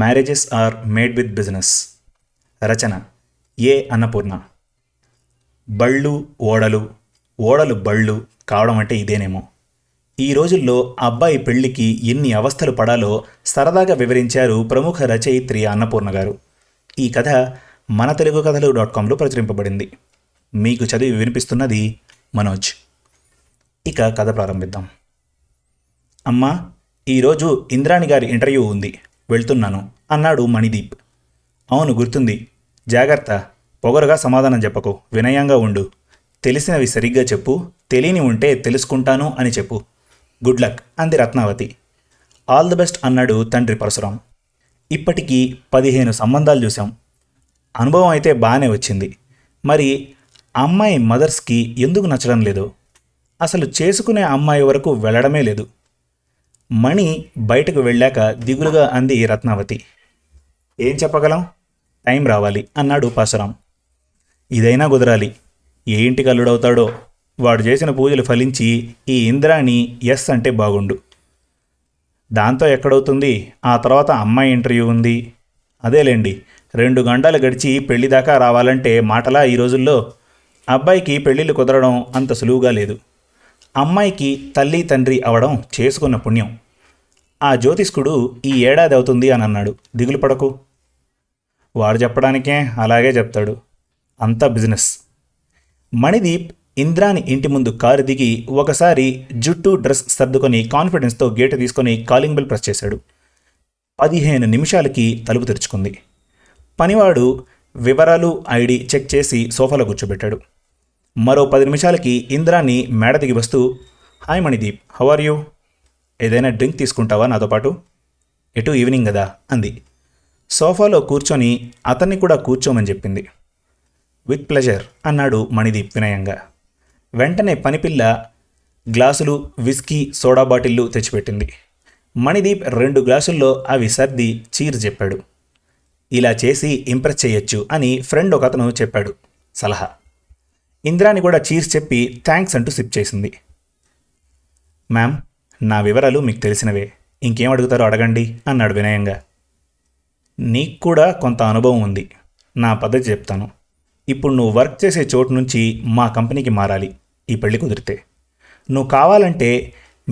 Marriages are made with business. రచన A Annapurna. బళ్ళు ఓడలు, ఓడలు బళ్ళు కావడం అంటే ఇదేనేమో. ఈ రోజుల్లో అబ్బాయి పెళ్లికి ఎన్ని అవస్థలు పడాలో సరదాగా వివరించారు ప్రముఖ రచయిత్రి అన్నపూర్ణ గారు. ఈ కథ మన తెలుగు కథలు .com లో ప్రచురింపబడింది. మీకు చదివి వినిపిస్తున్నది మనోజ్. ఇక కథ ప్రారంభిద్దాం. అమ్మా, ఈరోజు ఇంద్రాణి గారి ఇంటర్వ్యూ ఉంది, వెళ్తున్నాను అన్నాడు మణిదీప్. అవును గుర్తుంది, జాగ్రత్త, పొగరుగా సమాధానం చెప్పకు, వినయంగా ఉండు, తెలిసినవి సరిగ్గా చెప్పు, తెలియని ఉంటే తెలుసుకుంటాను అని చెప్పు, గుడ్ లక్ అంది రత్నావతి. ఆల్ ది బెస్ట్ అన్నాడు తండ్రి పరశురాం. ఇప్పటికీ 15 సంబంధాలు చూశాం, అనుభవం అయితే బాగానే వచ్చింది. మరి అమ్మాయి మదర్స్కి ఎందుకు నచ్చడం లేదు? అసలు చేసుకునే అమ్మాయి వరకు వెళ్ళడమే లేదు. మణి బయటకు వెళ్ళాక దిగులుగా అంది రత్నావతి. ఏం చెప్పగలం, టైం రావాలి అన్నాడు పరశురాం. ఇదైనా కుదరాలి, ఏ ఇంటికి అల్లుడవుతాడో, వాడు చేసిన పూజలు ఫలించి ఈ ఇంద్రాణి ఎస్ అంటే బాగుండు. దాంతో ఎక్కడవుతుంది, ఆ తర్వాత అమ్మాయి ఇంటర్వ్యూ ఉంది. అదేలేండి, 2 గంటలు గడిచి పెళ్లిదాకా రావాలంటే మాటలా ఈ రోజుల్లో. అబ్బాయికి పెళ్ళిళ్ళు కుదరడం అంత సులువుగా లేదు. అమ్మాయికి తల్లి తండ్రి అవడం చేసుకున్న పుణ్యం. ఆ జ్యోతిష్కుడు ఈ ఏడాది అవుతుంది అని అన్నాడు. దిగులు పడకు, వాడు చెప్పడానికే అలాగే చెప్తాడు, అంతా బిజినెస్. మణిదీప్ ఇంద్రాని ఇంటి ముందు కారు దిగి ఒకసారి జుట్టు డ్రెస్ సర్దుకొని కాన్ఫిడెన్స్తో గేటు తీసుకొని కాలింగ్ బెల్ ప్రెస్ చేశాడు. 15 నిమిషాలకి తలుపు తెరుచుకుంది. పనివాడు వివరాలు ఐడి చెక్ చేసి సోఫాలో కూర్చోబెట్టాడు. మరో 10 నిమిషాలకి ఇంద్రాని మేడ దిగి వస్తూ, hi Manideep, how are you, ఏదైనా డ్రింక్ తీసుకుంటావా నాతో పాటు, ఎటు ఈవినింగ్ కదా అంది. సోఫాలో కూర్చొని అతన్ని కూడా కూర్చోమని చెప్పింది. విత్ ప్లెజర్ అన్నాడు మణిదీప్ వినయంగా. వెంటనే పనిపిల్ల గ్లాసులు విస్కీ సోడా బాటిళ్ళు తెచ్చిపెట్టింది. మణిదీప్ 2 గ్లాసుల్లో అవి సర్ది చీర్ చెప్పాడు. ఇలా చేసి ఇంప్రెస్ చేయొచ్చు అని ఫ్రెండ్ ఒక అతను చెప్పాడు సలహా. ఇంద్రాని కూడా చీర్స్ చెప్పి థ్యాంక్స్ అంటూ సిప్ చేసింది. మ్యామ్, నా వివరాలు మీకు తెలిసినవే, ఇంకేం అడుగుతారో అడగండి అన్నాడు వినయంగా. నీకు కూడా కొంత అనుభవం ఉంది, నా పద్ధతి చెప్తాను. ఇప్పుడు నువ్వు వర్క్ చేసే చోటు నుంచి మా కంపెనీకి మారాలి, ఈ పెళ్లి కుదిరితే. నువ్వు కావాలంటే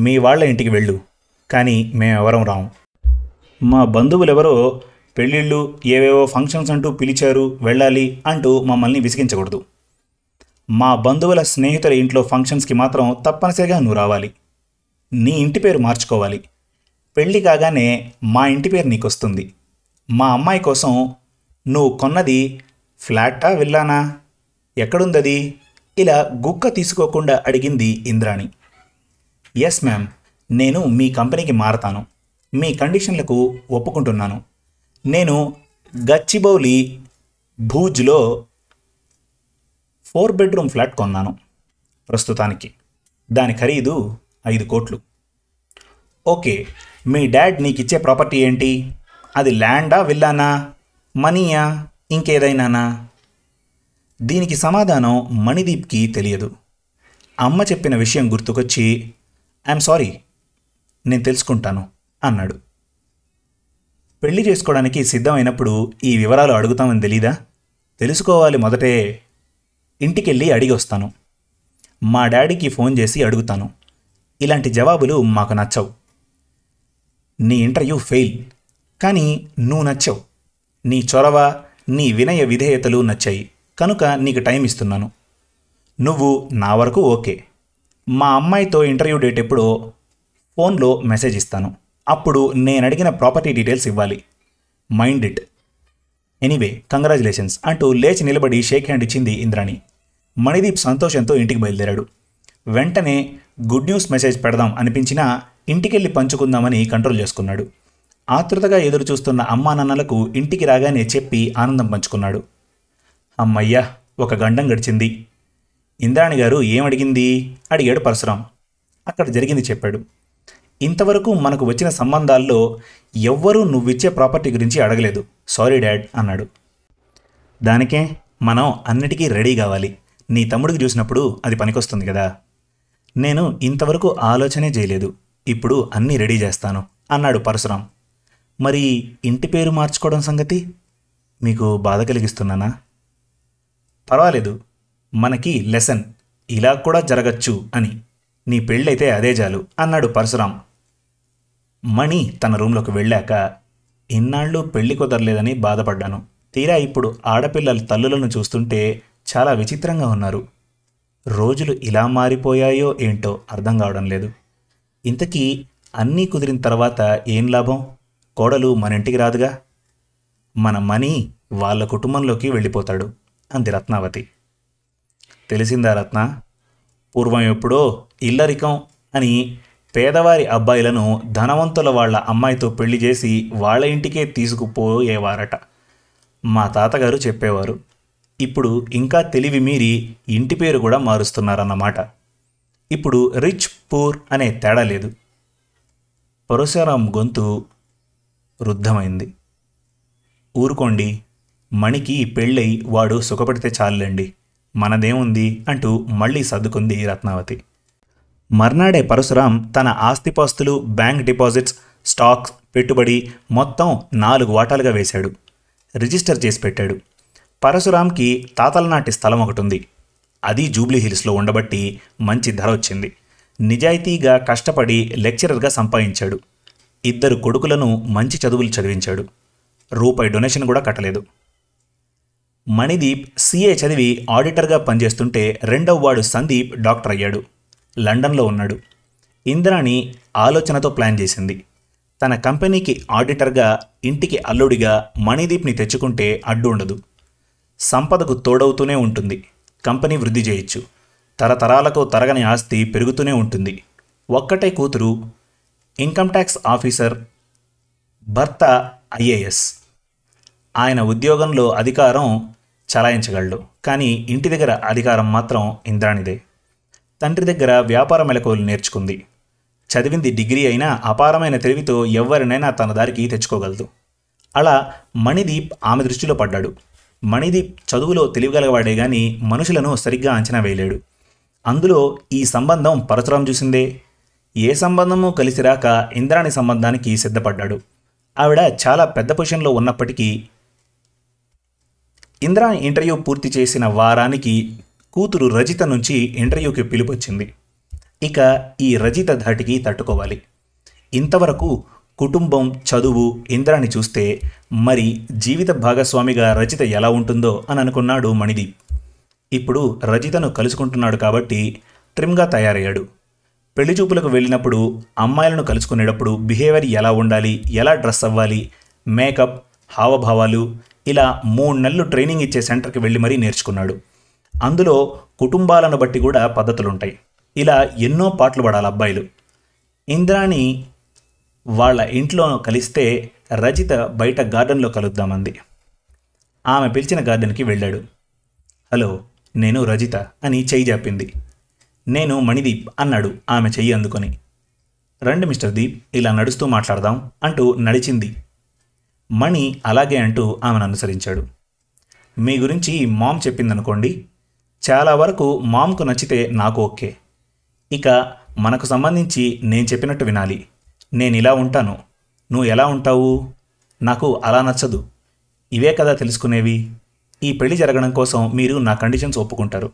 మీ వాళ్ళ ఇంటికి వెళ్ళు, కానీ మేమెవరం రాము. మా బంధువులెవరో పెళ్ళిళ్ళు ఏవేవో ఫంక్షన్స్ అంటూ పిలిచారు, వెళ్ళాలి అంటూ మమ్మల్ని విసిగించకూడదు. మా బంధువుల స్నేహితుల ఇంట్లో ఫంక్షన్స్కి మాత్రం తప్పనిసరిగా నువ్వు రావాలి. నీ ఇంటి పేరు మార్చుకోవాలి. పెళ్ళి కాగానే మా ఇంటి పేరు నీకు వస్తుంది. మా అమ్మాయి కోసం నువ్వు కొన్నది ఫ్లాటా విల్లానా, ఎక్కడుందది, ఇలా గుక్క తీసుకోకుండా అడిగింది ఇంద్రాణి. ఎస్ మ్యామ్, నేను మీ కంపెనీకి మారతాను, మీ కండిషన్లకు ఒప్పుకుంటున్నాను. నేను గచ్చిబౌలి భూజ్లో 4 బెడ్రూమ్ ఫ్లాట్ కొన్నాను. ప్రస్తుతానికి దాని ఖరీదు 5 కోట్లు. ఓకే, మీ డాడ్ నీకు ఇచ్చే ప్రాపర్టీ ఏంటి? అది ల్యాండా, విల్లానా, మనీయా, ఇంకేదైనానా? దీనికి సమాధానం మణిదీప్కి తెలియదు. అమ్మ చెప్పిన విషయం గుర్తుకొచ్చి, ఐఎమ్ సారీ, నేను తెలుసుకుంటాను అన్నాడు. పెళ్లి చేసుకోవడానికి సిద్ధమైనప్పుడు ఈ వివరాలు అడుగుతామని తెలీదా? తెలుసుకోవాలి మొదటే. ఇంటికెళ్ళి అడిగి వస్తాను, మా డాడీకి ఫోన్ చేసి అడుగుతాను. ఇలాంటి జవాబులు మాకు నచ్చవు. నీ ఇంటర్వ్యూ ఫెయిల్, కానీ నువ్వు నచ్చావు. నీ చొరవ, నీ వినయ విధేయతలు నచ్చాయి, కనుక నీకు టైం ఇస్తున్నాను. నువ్వు నా వరకు ఓకే. మా అమ్మాయితో ఇంటర్వ్యూ డేట్ ఎప్పుడో ఫోన్లో మెసేజ్ ఇస్తాను, అప్పుడు నేను అడిగిన ప్రాపర్టీ డీటెయిల్స్ ఇవ్వాలి. Mind it. ఎనీవే, కంగ్రాచులేషన్స్ అంటూ లేచి నిలబడి షేక్ హ్యాండ్ ఇచ్చింది ఇంద్రాణి. మణిదీప్ సంతోషంతో ఇంటికి బయలుదేరాడు. వెంటనే గుడ్ న్యూస్ మెసేజ్ పెడదాం అనిపించినా ఇంటికెళ్ళి పంచుకుందామని కంట్రోల్ చేసుకున్నాడు. ఆతృతగా ఎదురుచూస్తున్న అమ్మా నాన్నలకు ఇంటికి రాగానే చెప్పి ఆనందం పంచుకున్నాడు. అమ్మయ్యా, ఒక గండం గడిచింది. ఇంద్రాణి గారు ఏమడిగింది అడిగాడు పరశురాం. అక్కడ జరిగింది చెప్పాడు. ఇంతవరకు మనకు వచ్చిన సంబంధాల్లో ఎవ్వరూ నువ్విచ్చే ప్రాపర్టీ గురించి అడగలేదు, సారీ డాడ్ అన్నాడు. దానికే, మనం అన్నిటికీ రెడీ కావాలి. నీ తమ్ముడికి చూసినప్పుడు అది పనికొస్తుంది కదా. నేను ఇంతవరకు ఆలోచనే చేయలేదు, ఇప్పుడు అన్నీ రెడీ చేస్తాను అన్నాడు పరశురాం. మరి ఇంటి పేరు మార్చుకోవడం సంగతి మీకు బాధ కలిగిస్తున్నానా? పర్వాలేదు, మనకి లెసన్ ఇలా కూడా జరగచ్చు అని. నీ పెళ్ళైతే అదే చాలు అన్నాడు పరశురాం. మణి తన రూంలోకి వెళ్ళాక, ఇన్నాళ్ళు పెళ్లి కుదరలేదని బాధపడ్డాను, తీరా ఇప్పుడు ఆడపిల్లల తల్లులను చూస్తుంటే చాలా విచిత్రంగా ఉన్నారు. రోజులు ఇలా మారిపోయాయో ఏంటో అర్థం కావడం లేదు. ఇంతకీ అన్నీ కుదిరిన తర్వాత ఏం లాభం? కోడలు మన ఇంటికి రాదుగా, మన మణి వాళ్ళ కుటుంబంలోకి వెళ్ళిపోతాడు అంది రత్నావతి. తెలిసిందా రత్న, పూర్వం ఎప్పుడో ఇల్లరికం అని పేదవారి అబ్బాయిలను ధనవంతుల వాళ్ళ అమ్మాయితో పెళ్లి చేసి వాళ్ళ ఇంటికే తీసుకుపోయేవారట మా తాతగారు చెప్పేవారు. ఇప్పుడు ఇంకా తెలివి మీరి ఇంటి పేరు కూడా మారుస్తున్నారన్నమాట. ఇప్పుడు రిచ్ పూర్ అనే తేడా లేదు. పరశురాం గొంతు రుద్ధమైంది. ఊరుకోండి, మణికి పెళ్ళై వాడు సుఖపడితే చాలండి, మనదేముంది అంటూ మళ్ళీ సర్దుకుంది రత్నావతి. మర్నాడే పరశురాం తన ఆస్తిపాస్తులు, బ్యాంక్ డిపాజిట్స్, స్టాక్స్, పెట్టుబడి మొత్తం 4 వాటాలుగా వేశాడు. రిజిస్టర్ చేసి పెట్టాడు. పరశురాంకి తాతల నాటి స్థలం ఒకటి ఉంది. అది జూబ్లీ హిల్స్లో ఉండబట్టి మంచి ధర వచ్చింది. నిజాయితీగా కష్టపడి లెక్చరర్గా సంపాదించాడు. 2 కొడుకులను మంచి చదువులు చదివించాడు. రూపాయి డొనేషన్ కూడా కట్టలేదు. మణిదీప్ సీఏ చదివి ఆడిటర్గా పనిచేస్తుంటే రెండవ వాడు సందీప్ డాక్టర్ అయ్యాడు. లండన్లో ఉన్నాడు. ఇంద్రాణి ఆలోచనతో ప్లాన్ చేసింది. తన కంపెనీకి ఆడిటర్గా, ఇంటికి అల్లుడిగా మణిదీప్ని తెచ్చుకుంటే అడ్డు ఉండదు. సంపదకు తోడవుతూనే ఉంటుంది. కంపెనీ వృద్ధి చేయొచ్చు. తరతరాలకు తరగని ఆస్తి పెరుగుతూనే ఉంటుంది. ఒక్కటే కూతురు ఇన్కమ్ ట్యాక్స్ ఆఫీసర్, భర్త IAS. ఆయన ఉద్యోగంలో అధికారం చలాయించగలడు, కానీ ఇంటి దగ్గర అధికారం మాత్రం ఇంద్రాణిదే. తండ్రి దగ్గర వ్యాపార మెలకువలు నేర్చుకుంది. చదివింది డిగ్రీ అయినా అపారమైన తెలివితో ఎవరినైనా తన దారికి తెచ్చుకోగలదు. అలా మణిదీప్ ఆమె దృష్టిలో పడ్డాడు. మణిదీప్ చదువులో తెలియగలవాడే కానీ మనుషులను సరిగ్గా అంచనా వేయలేడు. అందులో ఈ సంబంధం పరశురాం చూసిందే. ఏ సంబంధమూ కలిసిరాక ఇంద్రాణి సంబంధానికి సిద్ధపడ్డాడు. ఆవిడ చాలా పెద్ద పొజిషన్లో ఉన్నప్పటికీ ఇంద్రాణి ఇంటర్వ్యూ పూర్తి చేసిన వారానికి కూతురు రజిత నుంచి ఇంటర్వ్యూకి పిలుపొచ్చింది. ఇక ఈ రజిత ధాటికి తట్టుకోవాలి. ఇంతవరకు కుటుంబం, చదువు, ఇంద్రాణి చూస్తే మరి జీవిత భాగస్వామిగా రజిత ఎలా ఉంటుందో అని అనుకున్నాడు మణిదీప్. ఇప్పుడు రజితను కలుసుకుంటున్నాడు కాబట్టి ట్రిమ్గా తయారయ్యాడు. పెళ్లి చూపులకు వెళ్ళినప్పుడు, అమ్మాయిలను కలుసుకునేటప్పుడు బిహేవియర్ ఎలా ఉండాలి, ఎలా డ్రెస్ అవ్వాలి, మేకప్, హావభావాలు, ఇలా 3 నెలలు ట్రైనింగ్ ఇచ్చే సెంటర్కి వెళ్ళి మరీ నేర్చుకున్నాడు. అందులో కుటుంబాలను బట్టి కూడా పద్ధతులుంటాయి. ఇలా ఎన్నో పాటలు పడాలి అబ్బాయిలు. ఇంద్రాణి వాళ్ళ ఇంట్లో కలిస్తే రజిత బయట గార్డెన్లో కలుద్దామంది. ఆమె పిలిచిన గార్డెన్కి వెళ్ళాడు. హలో, నేను రజిత అని చెయ్యి జాపింది. నేను మణిదీప్ అన్నాడు ఆమె చెయ్యి అందుకొని. రండి మిస్టర్ దీప్, ఇలా నడుస్తూ మాట్లాడదాం అంటూ నడిచింది. మణి అలాగే అంటూ ఆమెను అనుసరించాడు. మీ గురించి మామ్ చెప్పిందనుకోండి, చాలా వరకు మామ్కు నచ్చితే నాకు ఓకే. ఇక మనకు సంబంధించి నేను చెప్పినట్టు వినాలి. నేను ఇలా ఉంటాను, నువ్వు ఎలా ఉంటావు, నాకు అలా నచ్చదు, ఇవే కదా తెలుసుకునేవి. ఈ పెళ్లి జరగడం కోసం మీరు నా కండిషన్స్ ఒప్పుకుంటారు.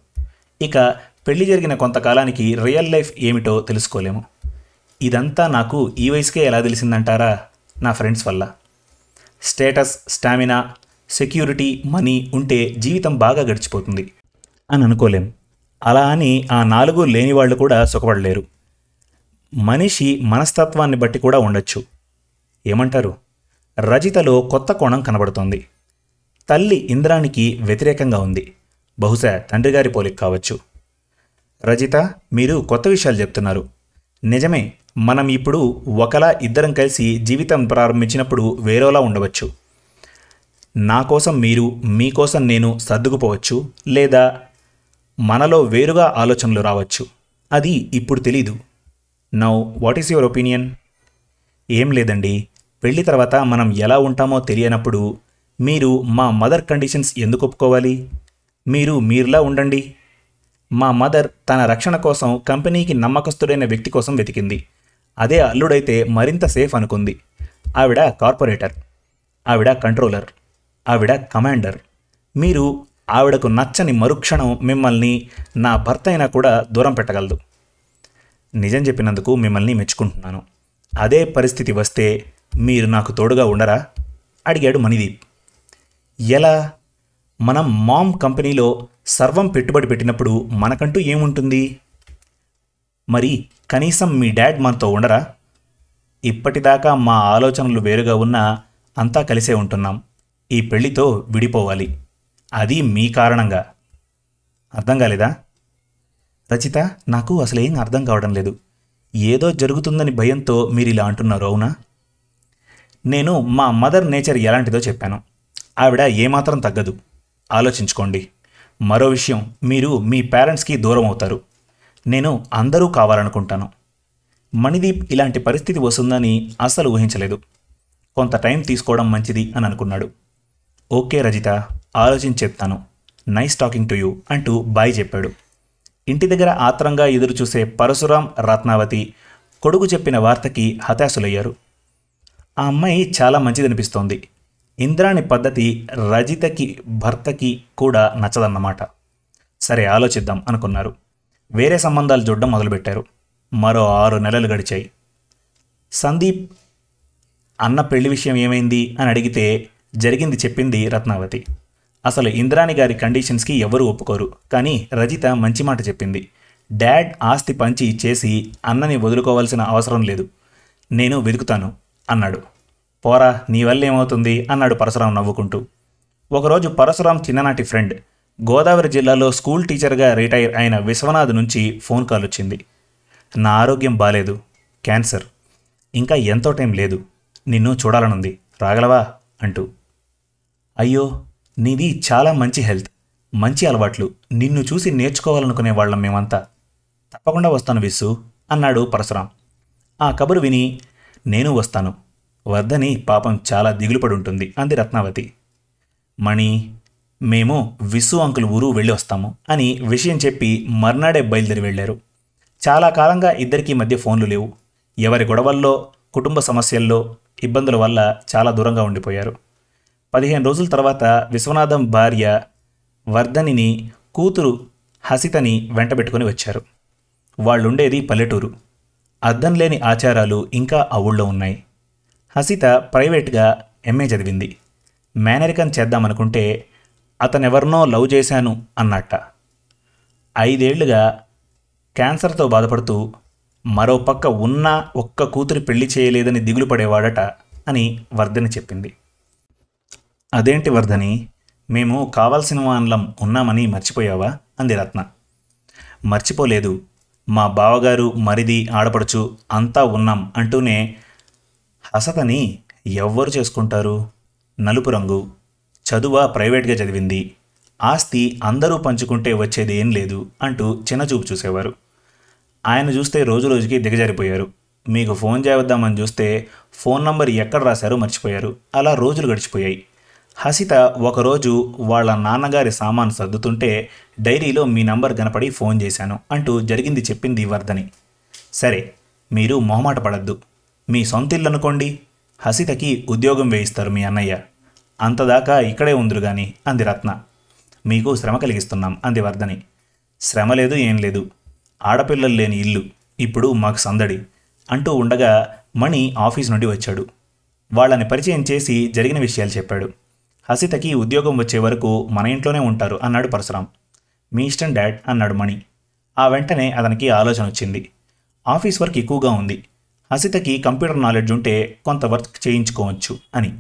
ఇక పెళ్లి జరిగిన కొంతకాలానికి రియల్ లైఫ్ ఏమిటో తెలుసుకోలేము. ఇదంతా నాకు ఈ వయసుకే ఎలా తెలిసిందంటారా? నా ఫ్రెండ్స్ వల్ల. స్టేటస్, స్టామినా, సెక్యూరిటీ, మనీ ఉంటే జీవితం బాగా గడిచిపోతుంది అని అనుకోలేం. అలా అని ఆ 4 లేని వాళ్ళు కూడా సుఖపడలేరు. మనిషి మనస్తత్వాన్ని బట్టి కూడా ఉండొచ్చు. ఏమంటారు? రజితలో కొత్త కోణం కనబడుతోంది. తల్లి ఇంద్రానికి వ్యతిరేకంగా ఉంది. బహుశా తండ్రిగారి పోలిక కావచ్చు. రజిత, మీరు కొత్త విషయాలు చెప్తున్నారు. నిజమే, మనం ఇప్పుడు ఒకలా ఇద్దరం కలిసి జీవితం ప్రారంభించినప్పుడు వేరేలా ఉండవచ్చు. నా కోసం మీరు, మీకోసం నేను సర్దుకుపోవచ్చు, లేదా మనలో వేరుగా ఆలోచనలు రావచ్చు. అది ఇప్పుడు తెలీదు. Now what is your opinion? ఏం లేదండి, పెళ్లి తర్వాత మనం ఎలా ఉంటామో తెలియనప్పుడు మీరు మా మదర్ కండిషన్స్ ఎందుకు ఒప్పుకోవాలి? మీరు మీరులా ఉండండి. మా మదర్ తన రక్షణ కోసం కంపెనీకి నమ్మకస్తుడైన వ్యక్తి కోసం వెతికింది. అదే అల్లుడైతే మరింత సేఫ్ అనుకుంది. ఆవిడ కార్పొరేటర్, ఆవిడ కంట్రోలర్, ఆవిడ కమాండర్. మీరు ఆవిడకు నచ్చని మరుక్షణం మిమ్మల్ని నా భర్త అయినా కూడా దూరం పెట్టగలదు. నిజం చెప్పినందుకు మిమ్మల్ని మెచ్చుకుంటున్నాను. అదే పరిస్థితి వస్తే మీరు నాకు తోడుగా ఉండరా? అడిగాడు మణిదీప్. ఎలా? మనం మామ్ కంపెనీలో సర్వం పెట్టుబడి పెట్టినప్పుడు మనకంటూ ఏముంటుంది? మరి కనీసం మీ డాడ్ మనతో ఉండరా? ఇప్పటిదాకా మా ఆలోచనలు వేరుగా ఉన్నా అంతా కలిసే ఉంటున్నాం. ఈ పెళ్లితో విడిపోవాలి, అది మీ కారణంగా. అర్థం కాలేదా? రచిత, నాకు అసలేం అర్థం కావడం లేదు. ఏదో జరుగుతుందని భయంతో మీరు ఇలా అంటున్నారు, అవునా? నేను మా మదర్ నేచర్ ఎలాంటిదో చెప్పాను. ఆవిడ ఏమాత్రం తగ్గదు. ఆలోచించుకోండి. మరో విషయం, మీరు మీ పేరెంట్స్కి దూరం అవుతారు. నేను అందరూ కావాలనుకుంటాను. మణిదీప్ ఇలాంటి పరిస్థితి వస్తుందని అసలు ఊహించలేదు. కొంత టైం తీసుకోవడం మంచిది అని అనుకున్నాడు. ఓకే రజిత, ఆలోచించి చెప్తాను. నైస్ టాకింగ్ టు యూ అంటూ బాయ్ చెప్పాడు. ఇంటి దగ్గర ఆత్రంగా ఎదురుచూసే పరశురాం, రత్నావతి కొడుకు చెప్పిన వార్తకి హతాశులయ్యారు. ఆ అమ్మాయి చాలా మంచిదనిపిస్తోంది. ఇంద్రాణి పద్ధతి రజితకి, భర్తకి కూడా నచ్చదన్నమాట. సరే ఆలోచిద్దాం అనుకున్నారు. వేరే సంబంధాలు చూడడం మొదలుపెట్టారు. మరో 6 నెలలు గడిచాయి. సందీప్ అన్న పెళ్లి విషయం ఏమైంది అని అడిగితే జరిగింది చెప్పింది రత్నావతి. అసలు ఇంద్రాణి గారి కండిషన్స్కి ఎవరు ఒప్పుకోరు, కానీ రజిత మంచి మాట చెప్పింది. డాడ్ ఆస్తి పంచి ఇచ్చేసి అన్నని వదులుకోవాల్సిన అవసరం లేదు, నేను వెతుకుతాను అన్నాడు. పోరా, నీ వల్ల ఏమవుతుంది అన్నాడు పరశురాం నవ్వుకుంటూ. ఒకరోజు పరశురాం చిన్ననాటి ఫ్రెండ్, గోదావరి జిల్లాలో స్కూల్ టీచర్గా రిటైర్ అయిన విశ్వనాథ్ నుంచి ఫోన్ కాల్ వచ్చింది. నా ఆరోగ్యం బాలేదు, క్యాన్సర్, ఇంకా ఎంతో టైం లేదు, నిన్ను చూడాలనుంది, రాగలవా అంటూ. అయ్యో, నీది చాలా మంచి హెల్త్, మంచి అలవాట్లు, నిన్ను చూసి నేర్చుకోవాలనుకునే వాళ్ళం మేమంతా. తప్పకుండా వస్తాను విస్సు అన్నాడు పరశురాం. ఆ కబురు విని నేను వస్తాను, వద్దని పాపం చాలా దిగులుపడి ఉంటుంది అంది రత్నావతి. మణి, మేము విస్సు అంకుల్ ఊరు వెళ్ళి వస్తాము అని విషయం చెప్పి మర్నాడే బయలుదేరి వెళ్ళారు. చాలా కాలంగా ఇద్దరికీ మధ్య ఫోన్లు లేవు. ఎవరి గొడవల్లో, కుటుంబ సమస్యల్లో, ఇబ్బందుల వల్ల చాలా దూరంగా ఉండిపోయారు. 15 రోజుల తర్వాత విశ్వనాథం భార్య వర్ధనిని, కూతురు హసితని వెంటబెట్టుకుని వచ్చారు. వాళ్ళుండేది పల్లెటూరు. అర్థం లేని ఆచారాలు ఇంకా ఆ ఊళ్ళో ఉన్నాయి. హసిత ప్రైవేట్గా ఎంఏ చదివింది. మేనరికన్ చేద్దామనుకుంటే అతనెవరినో లవ్ చేశాను అన్నట్ట. 5 ఏళ్లుగా క్యాన్సర్తో బాధపడుతూ మరో పక్క ఉన్న ఒక్క కూతురు పెళ్లి చేయలేదని దిగులు పడేవాడట అని వర్ధని చెప్పింది. అదేంటి వర్ధని, మేము కావాల్సిన వాళ్ళం ఉన్నామని మర్చిపోయావా అంది రత్న. మర్చిపోలేదు, మా బావగారు, మరిది, ఆడపడుచు అంతా ఉన్నాం అంటూనే హసతని ఎవ్వరు చేసుకుంటారు? నలుపు రంగు, చదువా ప్రైవేట్గా చదివింది, ఆస్తి అందరూ పంచుకుంటే వచ్చేది ఏం లేదు అంటూ చిన్నచూపు చూసేవారు. ఆయన చూస్తే రోజురోజుకి దిగజారిపోయారు. మీకు ఫోన్ చేద్దామని చూస్తే ఫోన్ నంబర్ ఎక్కడ రాశారో మర్చిపోయారు. అలా రోజులు గడిచిపోయాయి. హసిత ఒకరోజు వాళ్ళ నాన్నగారి సామాను సర్దుతుంటే డైరీలో మీ నంబర్ కనపడి ఫోన్ చేశాను అంటూ జరిగింది చెప్పింది వర్ధని. సరే, మీరు మొహమాట పడద్దు, మీ సొంతిల్లు అనుకోండి, హసితకి ఉద్యోగం వేయిస్తారు మీ అన్నయ్య, అంతదాకా ఇక్కడే ఉందరు కానీ అంది రత్న. మీకు శ్రమ కలిగిస్తున్నాం అంది వర్ధని. శ్రమ లేదు, ఏం లేదు, ఆడపిల్లలు లేని ఇల్లు ఇప్పుడు మాకు సందడి అంటూ ఉండగా మణి ఆఫీస్ నుండి వచ్చాడు. వాళ్ళని పరిచయం చేసి జరిగిన విషయాలు చెప్పాడు. హసితకి ఉద్యోగం వచ్చే వరకు మన ఇంట్లోనే ఉంటారు అన్నాడు పరశురాం. మీ ఇష్టం డాడ్ అన్నాడు మణి. ఆ వెంటనే అతనికి ఆలోచన వచ్చింది. ఆఫీస్ వర్క్ ఎక్కువగా ఉంది, హసితకి కంప్యూటర్ నాలెడ్జ్ ఉంటే కొంత వర్క్ చేయించుకోవచ్చు అని.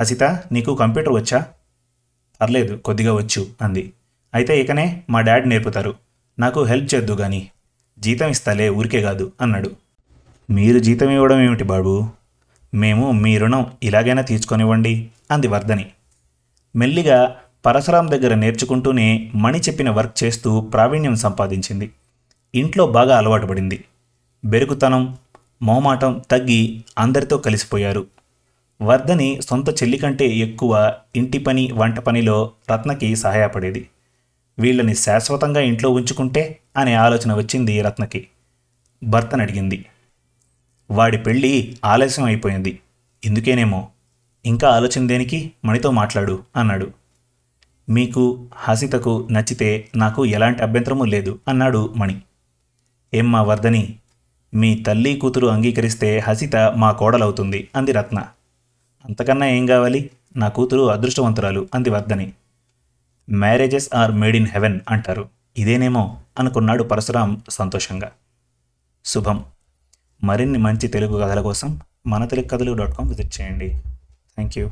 హసిత, నీకు కంప్యూటర్ వచ్చా? పర్లేదు, కొద్దిగా వచ్చు అంది. అయితే ఇకనే మా డాడ్ నేర్పుతారు, నాకు హెల్ప్ చేద్దు గాని, జీతం ఇస్తాలే, ఊరికే కాదు అన్నాడు. మీరు జీతం ఇవ్వడం ఏమిటి బాబు, మేము మీ రుణం ఇలాగైనా తీర్చుకొనివ్వండి అంది వర్ధని. మెల్లిగా పరశురాం దగ్గర నేర్చుకుంటూనే మణి చెప్పిన వర్క్ చేస్తూ ప్రావీణ్యం సంపాదించింది. ఇంట్లో బాగా అలవాటు పడింది. బెరుకుతనం, మోమాటం తగ్గి అందరితో కలిసిపోయారు. వర్ధని సొంత చెల్లి కంటే ఎక్కువ ఇంటి పని, వంట పనిలో రత్నకి సహాయపడేది. వీళ్ళని శాశ్వతంగా ఇంట్లో ఉంచుకుంటే అనే ఆలోచన వచ్చింది రత్నకి. భర్తనడిగింది. వాడి పెళ్ళి ఆలస్యం అయిపోయింది, ఇందుకేనేమో, ఇంకా ఆలోచన దేనికి, మణితో మాట్లాడు అన్నాడు. మీకు హాసితకు నచ్చితే నాకు ఎలాంటి అభ్యంతరమూ లేదు అన్నాడు మణి. ఏమ్మా వర్ధని, మీ తల్లి కూతురు అంగీకరిస్తే హసిత మా కోడలవుతుంది అంది రత్న. అంతకన్నా ఏం కావాలి, నా కూతురు అదృష్టవంతురాలు అంది Vardhani. Marriages are made in heaven అంటారు, ఇదేనేమో అనుకున్నాడు పరశురాం సంతోషంగా. శుభం. మరిన్ని మంచి తెలుగు కథల కోసం మన తెలుగు కథలు.com విజిట్ చేయండి. Thank you.